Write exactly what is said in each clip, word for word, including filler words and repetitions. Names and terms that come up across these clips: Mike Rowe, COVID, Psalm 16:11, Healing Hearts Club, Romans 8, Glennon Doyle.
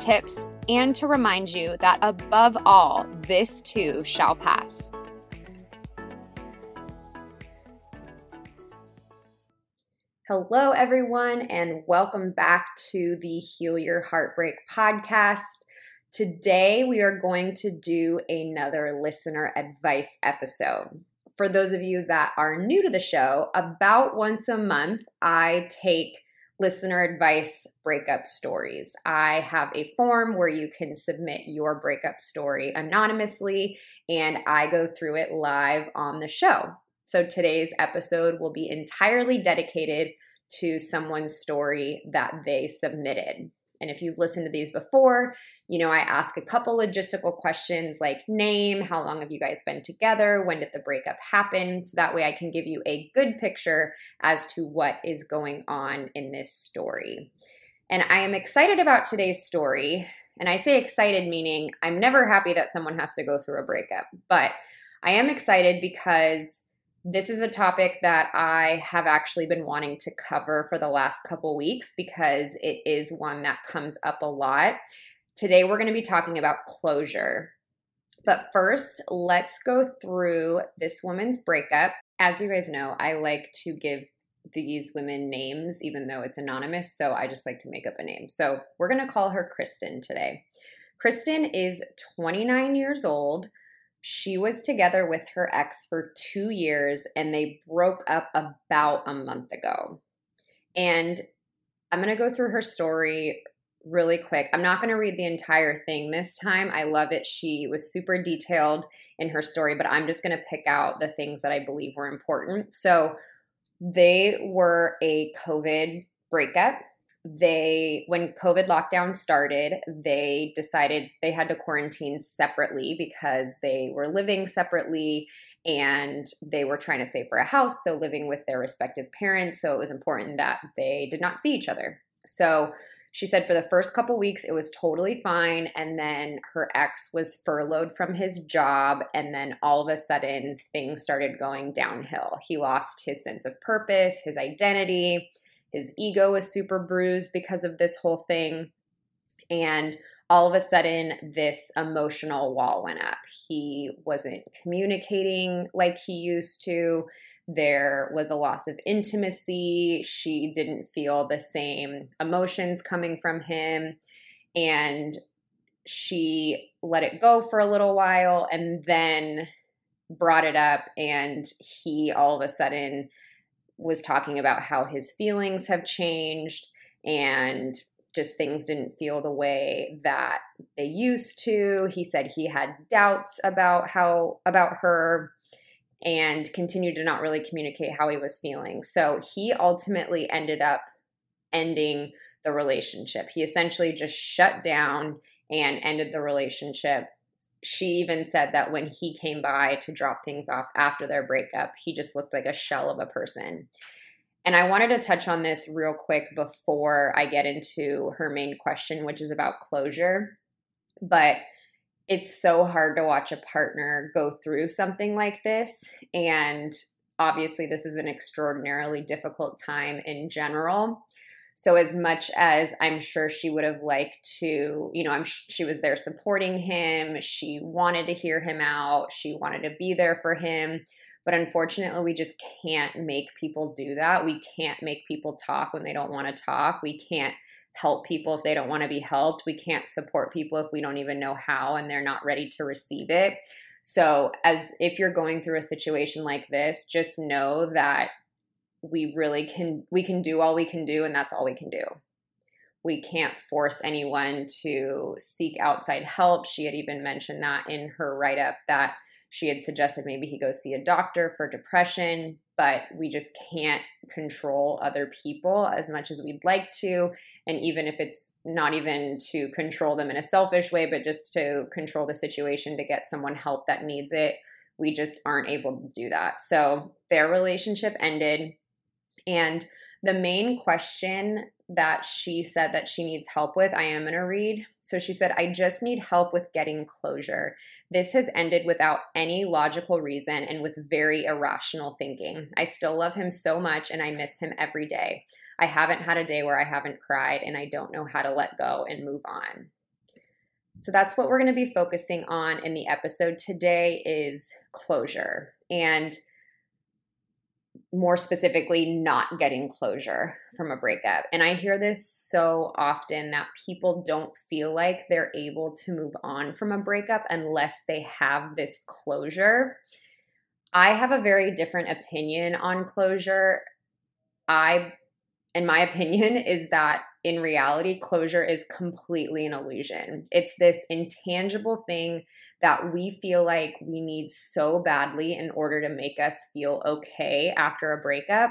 tips, and to remind you that above all, this too shall pass. Hello, everyone, and welcome back to the Heal Your Heartbreak podcast. Today, we are going to do another listener advice episode. For those of you that are new to the show, about once a month, I take listener advice breakup stories. I have a form where you can submit your breakup story anonymously, and I go through it live on the show. So today's episode will be entirely dedicated to someone's story that they submitted. And if you've listened to these before, you know, I ask a couple logistical questions like name, how long have you guys been together, when did the breakup happen? So that way I can give you a good picture as to what is going on in this story. And I am excited about today's story. And I say excited meaning I'm never happy that someone has to go through a breakup, but I am excited because this is a topic that I have actually been wanting to cover for the last couple weeks because it is one that comes up a lot. Today, we're going to be talking about closure. But first, let's go through this woman's breakup. As you guys know, I like to give these women names, even though it's anonymous, so I just like to make up a name. So we're going to call her Kristen today. Kristen is twenty-nine years old. She was together with her ex for two years and they broke up about a month ago. And I'm going to go through her story really quick. I'm not going to read the entire thing this time. I love it. She was super detailed in her story, but I'm just going to pick out the things that I believe were important. So they were a COVID breakup. They, when COVID lockdown started, they decided they had to quarantine separately because they were living separately and they were trying to save for a house, so living with their respective parents. So it was important that they did not see each other. So she said for the first couple weeks, it was totally fine. And then her ex was furloughed from his job. And then all of a sudden, things started going downhill. He lost his sense of purpose, his identity. His ego was super bruised because of this whole thing. And all of a sudden, this emotional wall went up. He wasn't communicating like he used to. There was a loss of intimacy. She didn't feel the same emotions coming from him. And she let it go for a little while and then brought it up. And he all of a sudden was talking about how his feelings have changed and just things didn't feel the way that they used to. He said he had doubts about how about her and continued to not really communicate how he was feeling. So he ultimately ended up ending the relationship. He essentially just shut down and ended the relationship. She even said that when he came by to drop things off after their breakup, he just looked like a shell of a person. And I wanted to touch on this real quick before I get into her main question, which is about closure. But it's so hard to watch a partner go through something like this. And obviously this is an extraordinarily difficult time in general. So as much as I'm sure she would have liked to, you know, I'm sh- she was there supporting him. She wanted to hear him out. She wanted to be there for him. But unfortunately, we just can't make people do that. We can't make people talk when they don't want to talk. We can't help people if they don't want to be helped. We can't support people if we don't even know how and they're not ready to receive it. So as if you're going through a situation like this, just know that we really can, we can do all we can do, and that's all we can do. We can't force anyone to seek outside help. She had even mentioned that in her write-up that she had suggested maybe he go see a doctor for depression, but we just can't control other people as much as we'd like to. And even if it's not even to control them in a selfish way, but just to control the situation to get someone help that needs it, we just aren't able to do that. So their relationship ended. And the main question that she said that she needs help with, I am going to read. So she said, I just need help with getting closure. This has ended without any logical reason and with very irrational thinking. I still love him so much and I miss him every day. I haven't had a day where I haven't cried and I don't know how to let go and move on. So that's what we're going to be focusing on in the episode today is closure, and more specifically, not getting closure from a breakup. And I hear this so often that people don't feel like they're able to move on from a breakup unless they have this closure. I have a very different opinion on closure. I, in my opinion, is that in reality, closure is completely an illusion. It's this intangible thing that we feel like we need so badly in order to make us feel okay after a breakup,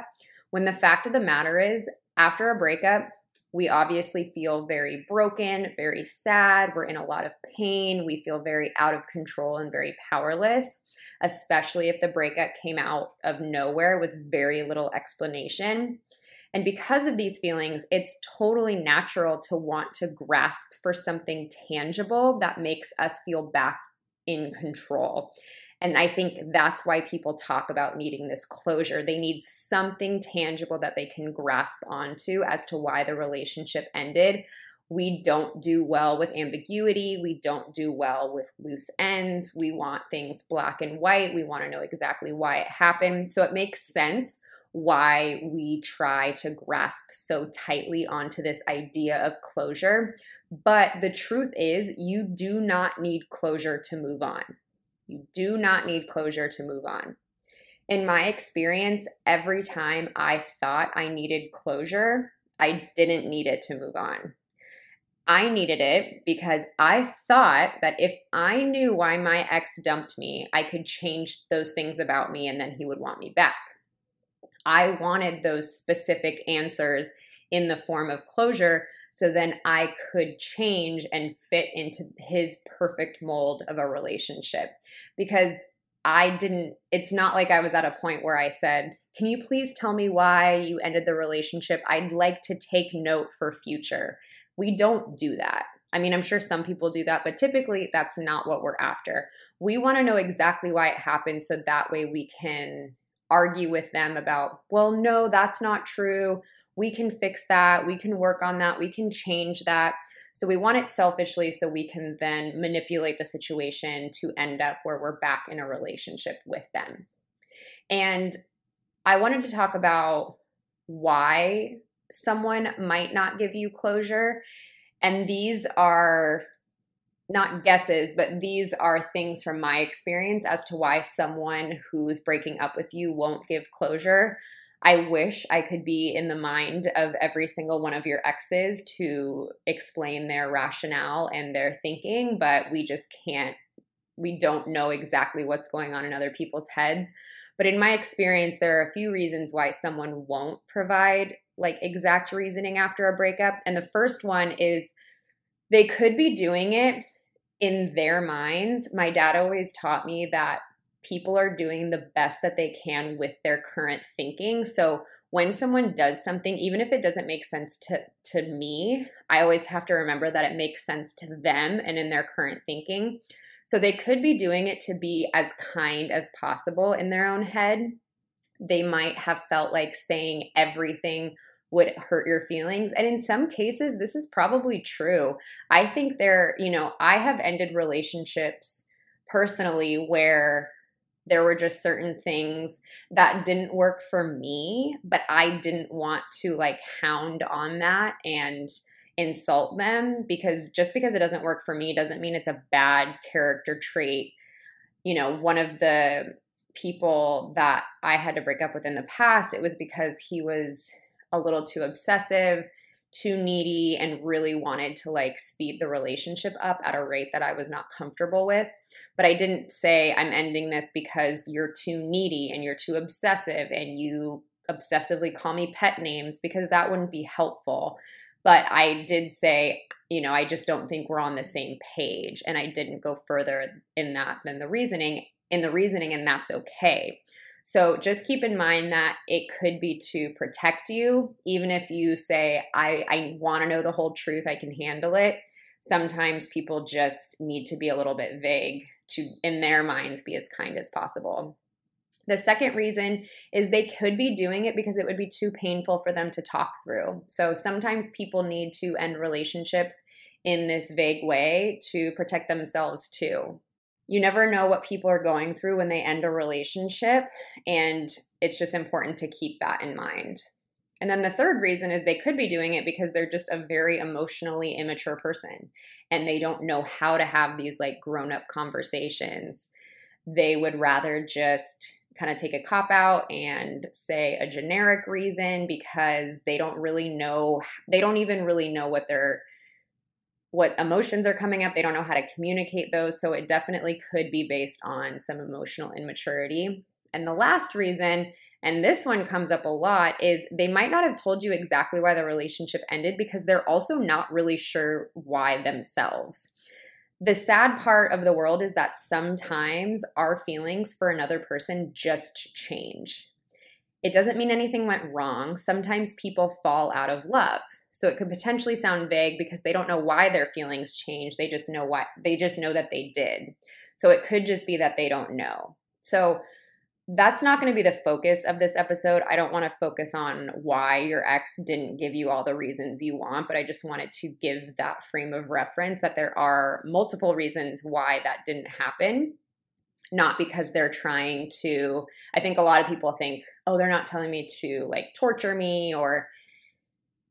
when the fact of the matter is, after a breakup, we obviously feel very broken, very sad, we're in a lot of pain, we feel very out of control and very powerless, especially if the breakup came out of nowhere with very little explanation. And because of these feelings, it's totally natural to want to grasp for something tangible that makes us feel back in control. And I think that's why people talk about needing this closure. They need something tangible that they can grasp onto as to why the relationship ended. We don't do well with ambiguity. We don't do well with loose ends. We want things black and white. We want to know exactly why it happened. So it makes sense why we try to grasp so tightly onto this idea of closure. But the truth is, you do not need closure to move on. You do not need closure to move on. In my experience, every time I thought I needed closure, I didn't need it to move on. I needed it because I thought that if I knew why my ex dumped me, I could change those things about me and then he would want me back. I wanted those specific answers in the form of closure so then I could change and fit into his perfect mold of a relationship, because I didn't, it's not like I was at a point where I said, can you please tell me why you ended the relationship? I'd like to take note for future. We don't do that. I mean, I'm sure some people do that, but typically that's not what we're after. We want to know exactly why it happened so that way we can argue with them about, well, no, that's not true. We can fix that. We can work on that. We can change that. So we want it selfishly so we can then manipulate the situation to end up where we're back in a relationship with them. And I wanted to talk about why someone might not give you closure. And these are not guesses, but these are things from my experience as to why someone who's breaking up with you won't give closure. I wish I could be in the mind of every single one of your exes to explain their rationale and their thinking, but we just can't, we don't know exactly what's going on in other people's heads. But in my experience, there are a few reasons why someone won't provide like exact reasoning after a breakup. And the first one is they could be doing it in their minds. My dad always taught me that people are doing the best that they can with their current thinking. So when someone does something, even if it doesn't make sense to, to me, I always have to remember that it makes sense to them and in their current thinking. So they could be doing it to be as kind as possible in their own head. they might have felt like saying everything would hurt your feelings. And in some cases, this is probably true. I think there, you know, I have ended relationships personally where there were just certain things that didn't work for me, but I didn't want to like hound on that and insult them, because just because it doesn't work for me doesn't mean it's a bad character trait. You know, one of the people that I had to break up with in the past, it was because he was a little too obsessive, too needy, and really wanted to like speed the relationship up at a rate that I was not comfortable with. But I didn't say I'm ending this because you're too needy and you're too obsessive and you obsessively call me pet names, because that wouldn't be helpful. But I did say, you know, I just don't think we're on the same page. And I didn't go further in that than the reasoning in the reasoning. And that's okay. So just keep in mind that it could be to protect you. Even if you say, I, I want to know the whole truth, I can handle it. Sometimes people just need to be a little bit vague to, in their minds, be as kind as possible. The second reason is they could be doing it because it would be too painful for them to talk through. So sometimes people need to end relationships in this vague way to protect themselves too. You never know what people are going through when they end a relationship, and it's just important to keep that in mind. And then the third reason is they could be doing it because they're just a very emotionally immature person, and they don't know how to have these like grown-up conversations. They would rather just kind of take a cop out and say a generic reason because they don't really know, they don't even really know what their what emotions are coming up. They don't know how to communicate those. So it definitely could be based on some emotional immaturity. And the last reason, and this one comes up a lot, is they might not have told you exactly why the relationship ended because they're also not really sure why themselves. The sad part of the world is that sometimes our feelings for another person just change. It doesn't mean anything went wrong. Sometimes people fall out of love. So it could potentially sound vague because they don't know why their feelings change. They just know why, they just know that they did. So it could just be that they don't know. So that's not going to be the focus of this episode. I don't want to focus on why your ex didn't give you all the reasons you want, but I just wanted to give that frame of reference that there are multiple reasons why that didn't happen, not because they're trying to, I think a lot of people think, oh, they're not telling me to like torture me, or,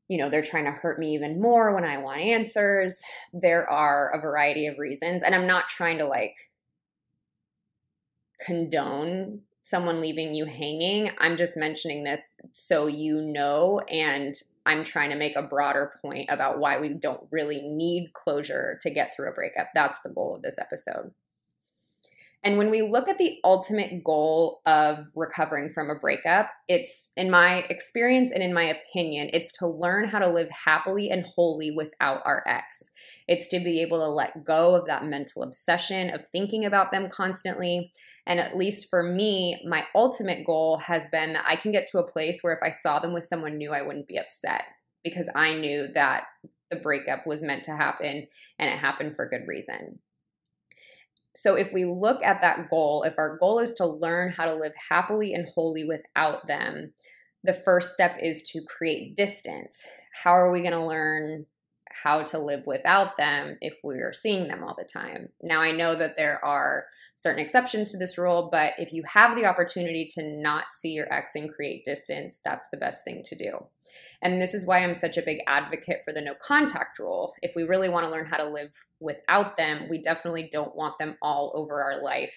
you know, they're trying to hurt me even more when I want answers. There are a variety of reasons, and I'm not trying to like condone someone leaving you hanging. I'm just mentioning this so you know, and I'm trying to make a broader point about why we don't really need closure to get through a breakup. That's the goal of this episode. And when we look at the ultimate goal of recovering from a breakup, it's, in my experience and in my opinion, it's to learn how to live happily and wholly without our ex. It's to be able to let go of that mental obsession of thinking about them constantly. And at least for me, my ultimate goal has been that I can get to a place where if I saw them with someone new, I wouldn't be upset, because I knew that the breakup was meant to happen and it happened for good reason. So if we look at that goal, if our goal is to learn how to live happily and wholly without them, the first step is to create distance. How are we going to learn how to live without them if we're seeing them all the time? Now, I know that there are certain exceptions to this rule, but if you have the opportunity to not see your ex and create distance, that's the best thing to do. And this is why I'm such a big advocate for the no contact rule. If we really want to learn how to live without them, we definitely don't want them all over our life,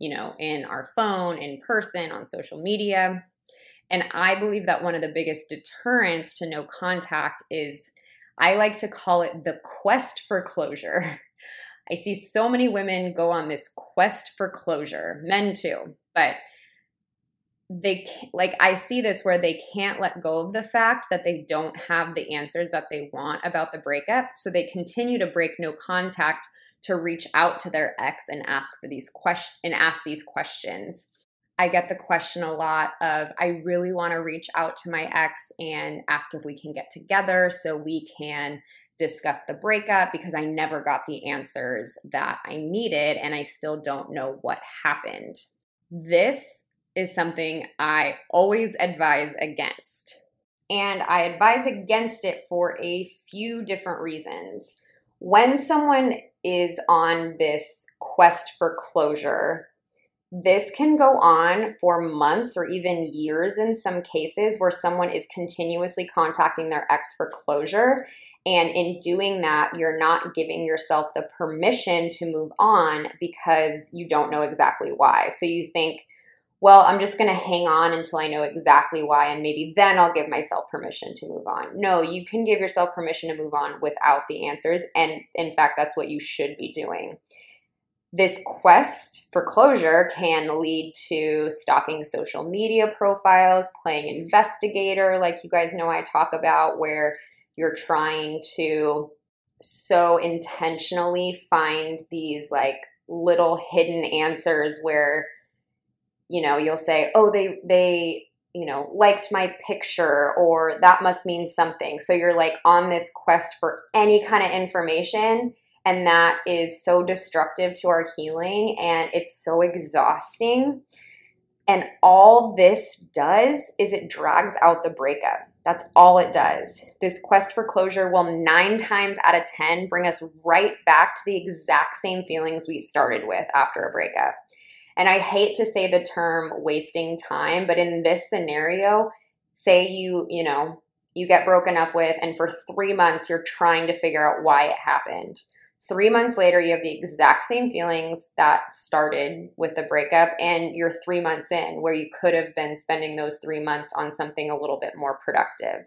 you know, in our phone, in person, on social media. And I believe that one of the biggest deterrents to no contact is, I like to call it the quest for closure. I see so many women go on this quest for closure, men too, but they like I see this where they can't let go of the fact that they don't have the answers that they want about the breakup. So they continue to break no contact to reach out to their ex and ask for these question and ask these questions. I get the question a lot of, I really want to reach out to my ex and ask if we can get together so we can discuss the breakup, because I never got the answers that I needed and I still don't know what happened. This is something I always advise against. And I advise against it for a few different reasons. When someone is on this quest for closure, this can go on for months or even years in some cases, where someone is continuously contacting their ex for closure. And in doing that, you're not giving yourself the permission to move on because you don't know exactly why. So you think, well, I'm just going to hang on until I know exactly why, and maybe then I'll give myself permission to move on. No, you can give yourself permission to move on without the answers. And in fact, that's what you should be doing. This quest for closure can lead to stalking social media profiles, playing investigator, like you guys know I talk about, where you're trying to so intentionally find these like little hidden answers where, you know, you'll say, oh, they, they, you know, liked my picture, or that must mean something. So you're like on this quest for any kind of information. And that is so destructive to our healing, and it's so exhausting. And all this does is it drags out the breakup. That's all it does. This quest for closure will nine times out of ten bring us right back to the exact same feelings we started with after a breakup. And I hate to say the term wasting time, but in this scenario, say you, you know, you get broken up with, and for three months you're trying to figure out why it happened. Three months later, you have the exact same feelings that started with the breakup, and you're three months in, where you could have been spending those three months on something a little bit more productive.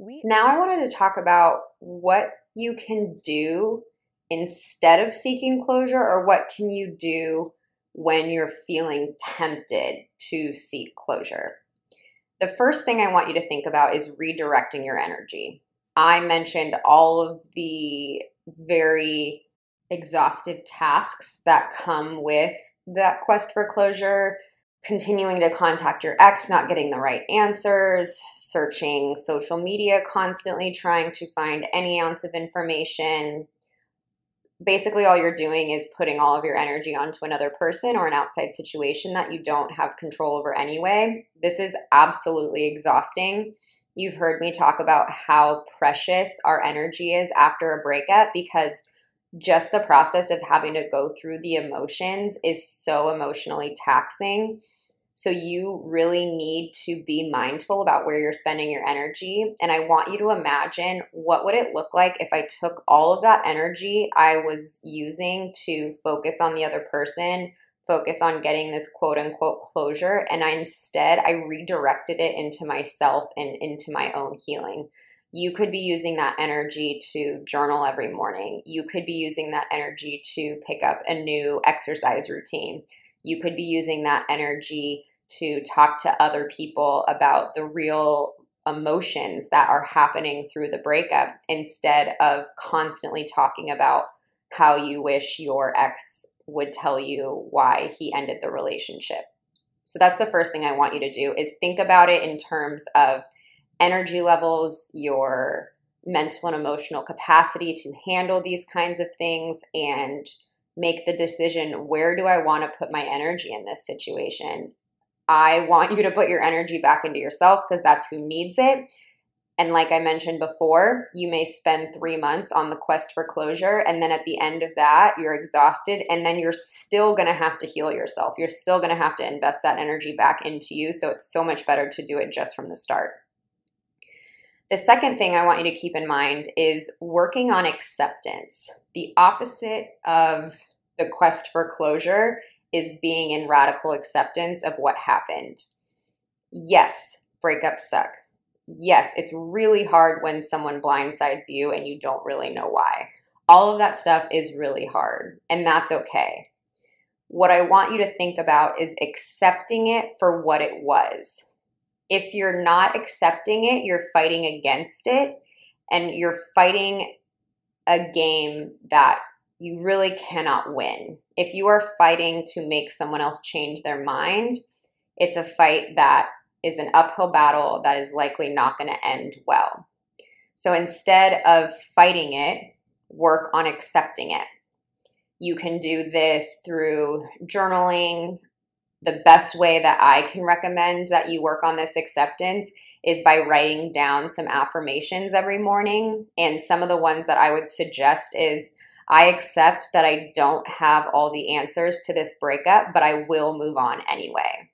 We- now I wanted to talk about what you can do instead of seeking closure, or what can you do when you're feeling tempted to seek closure. The first thing I want you to think about is redirecting your energy. I mentioned all of the very exhaustive tasks that come with that quest for closure. Continuing to contact your ex, not getting the right answers, searching social media constantly, trying to find any ounce of information. Basically, all you're doing is putting all of your energy onto another person or an outside situation that you don't have control over anyway. This is absolutely exhausting. You've heard me talk about how precious our energy is after a breakup, because just the process of having to go through the emotions is so emotionally taxing. So you really need to be mindful about where you're spending your energy. And I want you to imagine, what would it look like if I took all of that energy I was using to focus on the other person, focus on getting this quote unquote closure, and I instead I redirected it into myself and into my own healing. You could be using that energy to journal every morning. You could be using that energy to pick up a new exercise routine. You could be using that energy to talk to other people about the real emotions that are happening through the breakup, instead of constantly talking about how you wish your ex would tell you why he ended the relationship. So that's the first thing I want you to do, is think about it in terms of energy levels, your mental and emotional capacity to handle these kinds of things, and make the decision, where do I want to put my energy in this situation? I want you to put your energy back into yourself, because that's who needs it. And like I mentioned before, you may spend three months on the quest for closure, and then at the end of that, you're exhausted, and then you're still going to have to heal yourself. You're still going to have to invest that energy back into you, so it's so much better to do it just from the start. The second thing I want you to keep in mind is working on acceptance. The opposite of the quest for closure is being in radical acceptance of what happened. Yes, breakups suck. Yes, it's really hard when someone blindsides you and you don't really know why. All of that stuff is really hard, and that's okay. What I want you to think about is accepting it for what it was. If you're not accepting it, you're fighting against it, and you're fighting a game that you really cannot win. If you are fighting to make someone else change their mind, it's a fight that is an uphill battle that is likely not going to end well. So instead of fighting it, work on accepting it. You can do this through journaling. The best way that I can recommend that you work on this acceptance is by writing down some affirmations every morning. And some of the ones that I would suggest is, I accept that I don't have all the answers to this breakup, but I will move on anyway.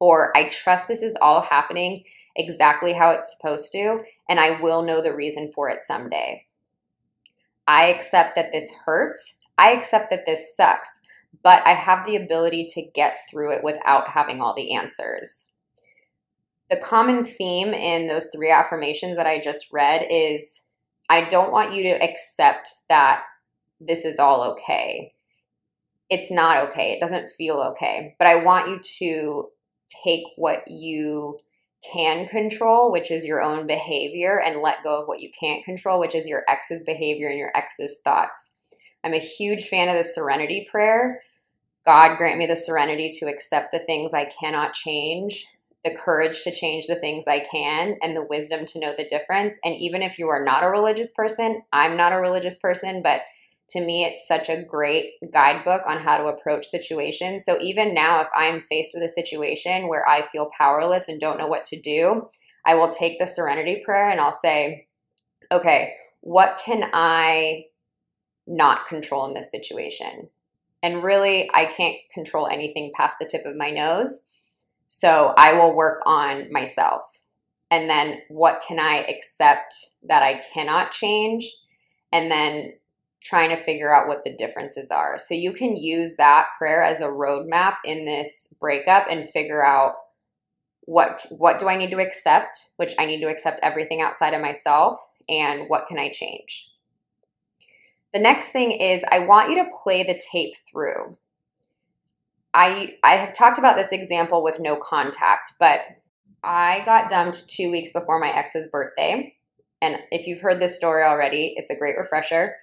Or, I trust this is all happening exactly how it's supposed to, and I will know the reason for it someday. I accept that this hurts. I accept that this sucks, but I have the ability to get through it without having all the answers. The common theme in those three affirmations that I just read is, I don't want you to accept that this is all okay. It's not okay. It doesn't feel okay. But I want you to take what you can control, which is your own behavior, and let go of what you can't control, which is your ex's behavior and your ex's thoughts. I'm a huge fan of the serenity prayer. God, grant me the serenity to accept the things I cannot change, the courage to change the things I can, and the wisdom to know the difference. And even if you are not a religious person, I'm not a religious person, but to me, it's such a great guidebook on how to approach situations. So even now, if I'm faced with a situation where I feel powerless and don't know what to do, I will take the serenity prayer and I'll say, okay, what can I not control in this situation? And really, I can't control anything past the tip of my nose, so I will work on myself. And then, what can I accept that I cannot change? And then trying to figure out what the differences are. So you can use that prayer as a roadmap in this breakup and figure out, what what do I need to accept, which I need to accept everything outside of myself, and what can I change? The next thing is, I want you to play the tape through. I I have talked about this example with no contact, but I got dumped two weeks before my ex's birthday. And if you've heard this story already, it's a great refresher.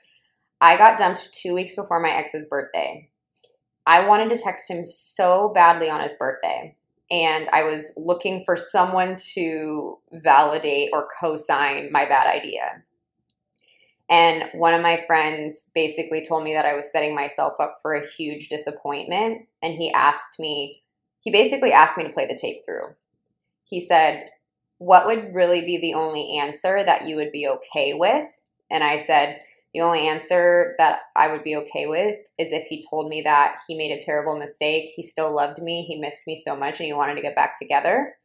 I got dumped two weeks before my ex's birthday. I wanted to text him so badly on his birthday, and I was looking for someone to validate or co-sign my bad idea. And one of my friends basically told me that I was setting myself up for a huge disappointment, and he asked me, he basically asked me to play the tape through. He said, "What would really be the only answer that you would be okay with?" And I said, The only answer that I would be okay with is if he told me that he made a terrible mistake, he still loved me, he missed me so much, and he wanted to get back together.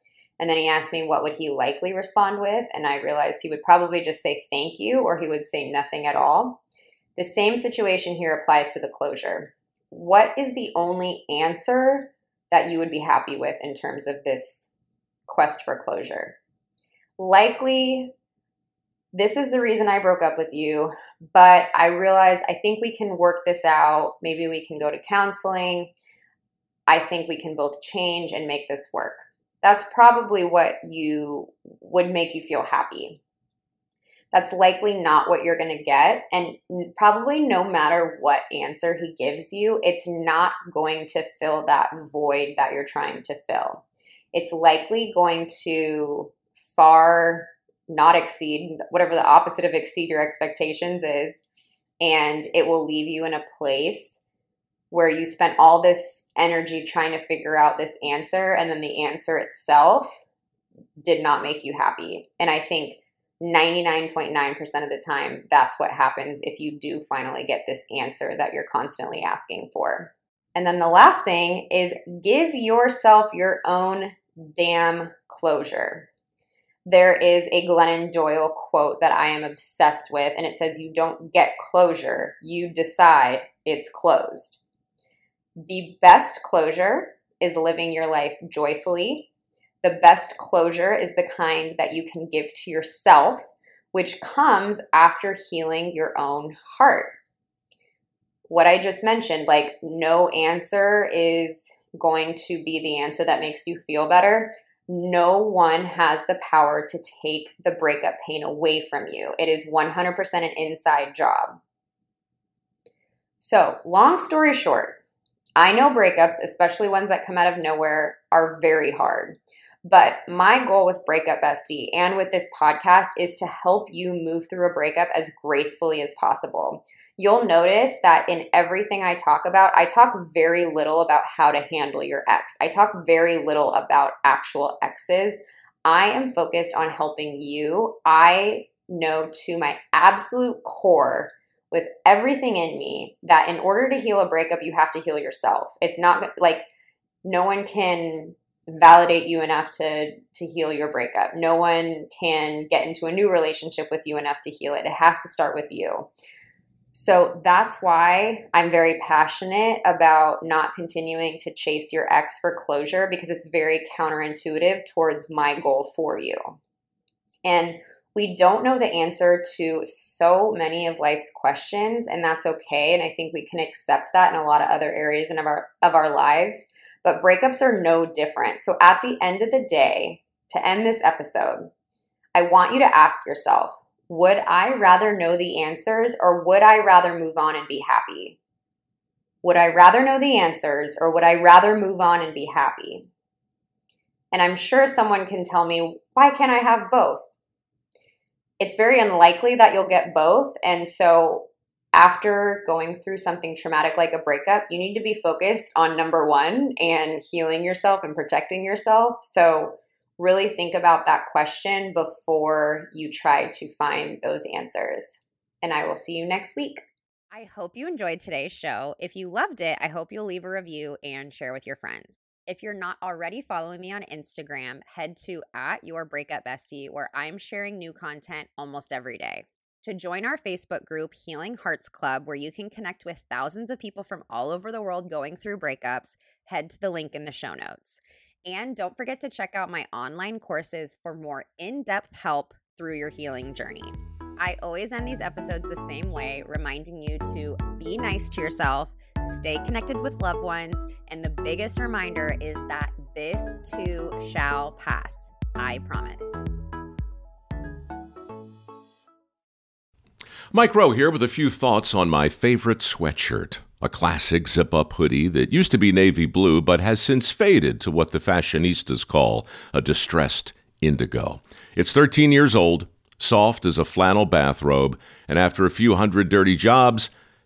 And then he asked me what would he likely respond with, and I realized he would probably just say thank you, or he would say nothing at all. The same situation here applies to the closure. What is the only answer that you would be happy with in terms of this quest for closure? Likely, this is the reason I broke up with you, but I realized I think we can work this out. Maybe we can go to counseling. I think we can both change and make this work. That's probably what you would make you feel happy. That's likely not what you're going to get. And probably no matter what answer he gives you, it's not going to fill that void that you're trying to fill. It's likely going to far not exceed, whatever the opposite of exceed your expectations is, and it will leave you in a place where you spent all this energy trying to figure out this answer, and then the answer itself did not make you happy. And I think ninety-nine point nine percent of the time, that's what happens if you do finally get this answer that you're constantly asking for. And then the last thing is give yourself your own damn closure. There is a Glennon Doyle quote that I am obsessed with, and it says, you don't get closure, you decide it's closed. The best closure is living your life joyfully. The best closure is the kind that you can give to yourself, which comes after healing your own heart. What I just mentioned, like no answer is going to be the answer that makes you feel better. No one has the power to take the breakup pain away from you. It is one hundred percent an inside job. So, long story short, I know breakups, especially ones that come out of nowhere, are very hard. But my goal with Breakup Bestie and with this podcast is to help you move through a breakup as gracefully as possible. You'll notice that in everything I talk about, I talk very little about how to handle your ex. I talk very little about actual exes. I am focused on helping you. I know to my absolute core, with everything in me, that in order to heal a breakup, you have to heal yourself. It's not like no one can validate you enough to to heal your breakup. No one can get into a new relationship with you enough to heal it. It has to start with you. So that's why I'm very passionate about not continuing to chase your ex for closure, because it's very counterintuitive towards my goal for you. And we don't know the answer to so many of life's questions, and that's okay. And I think we can accept that in a lot of other areas and of our of our lives. But breakups are no different. So at the end of the day, to end this episode, I want you to ask yourself, would I rather know the answers, or would I rather move on and be happy? Would I rather know the answers, or would I rather move on and be happy? And I'm sure someone can tell me, why can't I have both? It's very unlikely that you'll get both. And so after going through something traumatic like a breakup, you need to be focused on number one and healing yourself and protecting yourself. So really think about that question before you try to find those answers. And I will see you next week. I hope you enjoyed today's show. If you loved it, I hope you'll leave a review and share with your friends. If you're not already following me on Instagram, head to at your breakup bestie, where I'm sharing new content almost every day. To join our Facebook group, Healing Hearts Club, where you can connect with thousands of people from all over the world going through breakups, head to the link in the show notes. And don't forget to check out my online courses for more in-depth help through your healing journey. I always end these episodes the same way, reminding you to be nice to yourself, stay connected with loved ones, and the biggest reminder is that this too shall pass. I promise. Mike Rowe here with a few thoughts on my favorite sweatshirt, a classic zip-up hoodie that used to be navy blue but has since faded to what the fashionistas call a distressed indigo. It's thirteen years old, soft as a flannel bathrobe, and after a few hundred dirty jobs,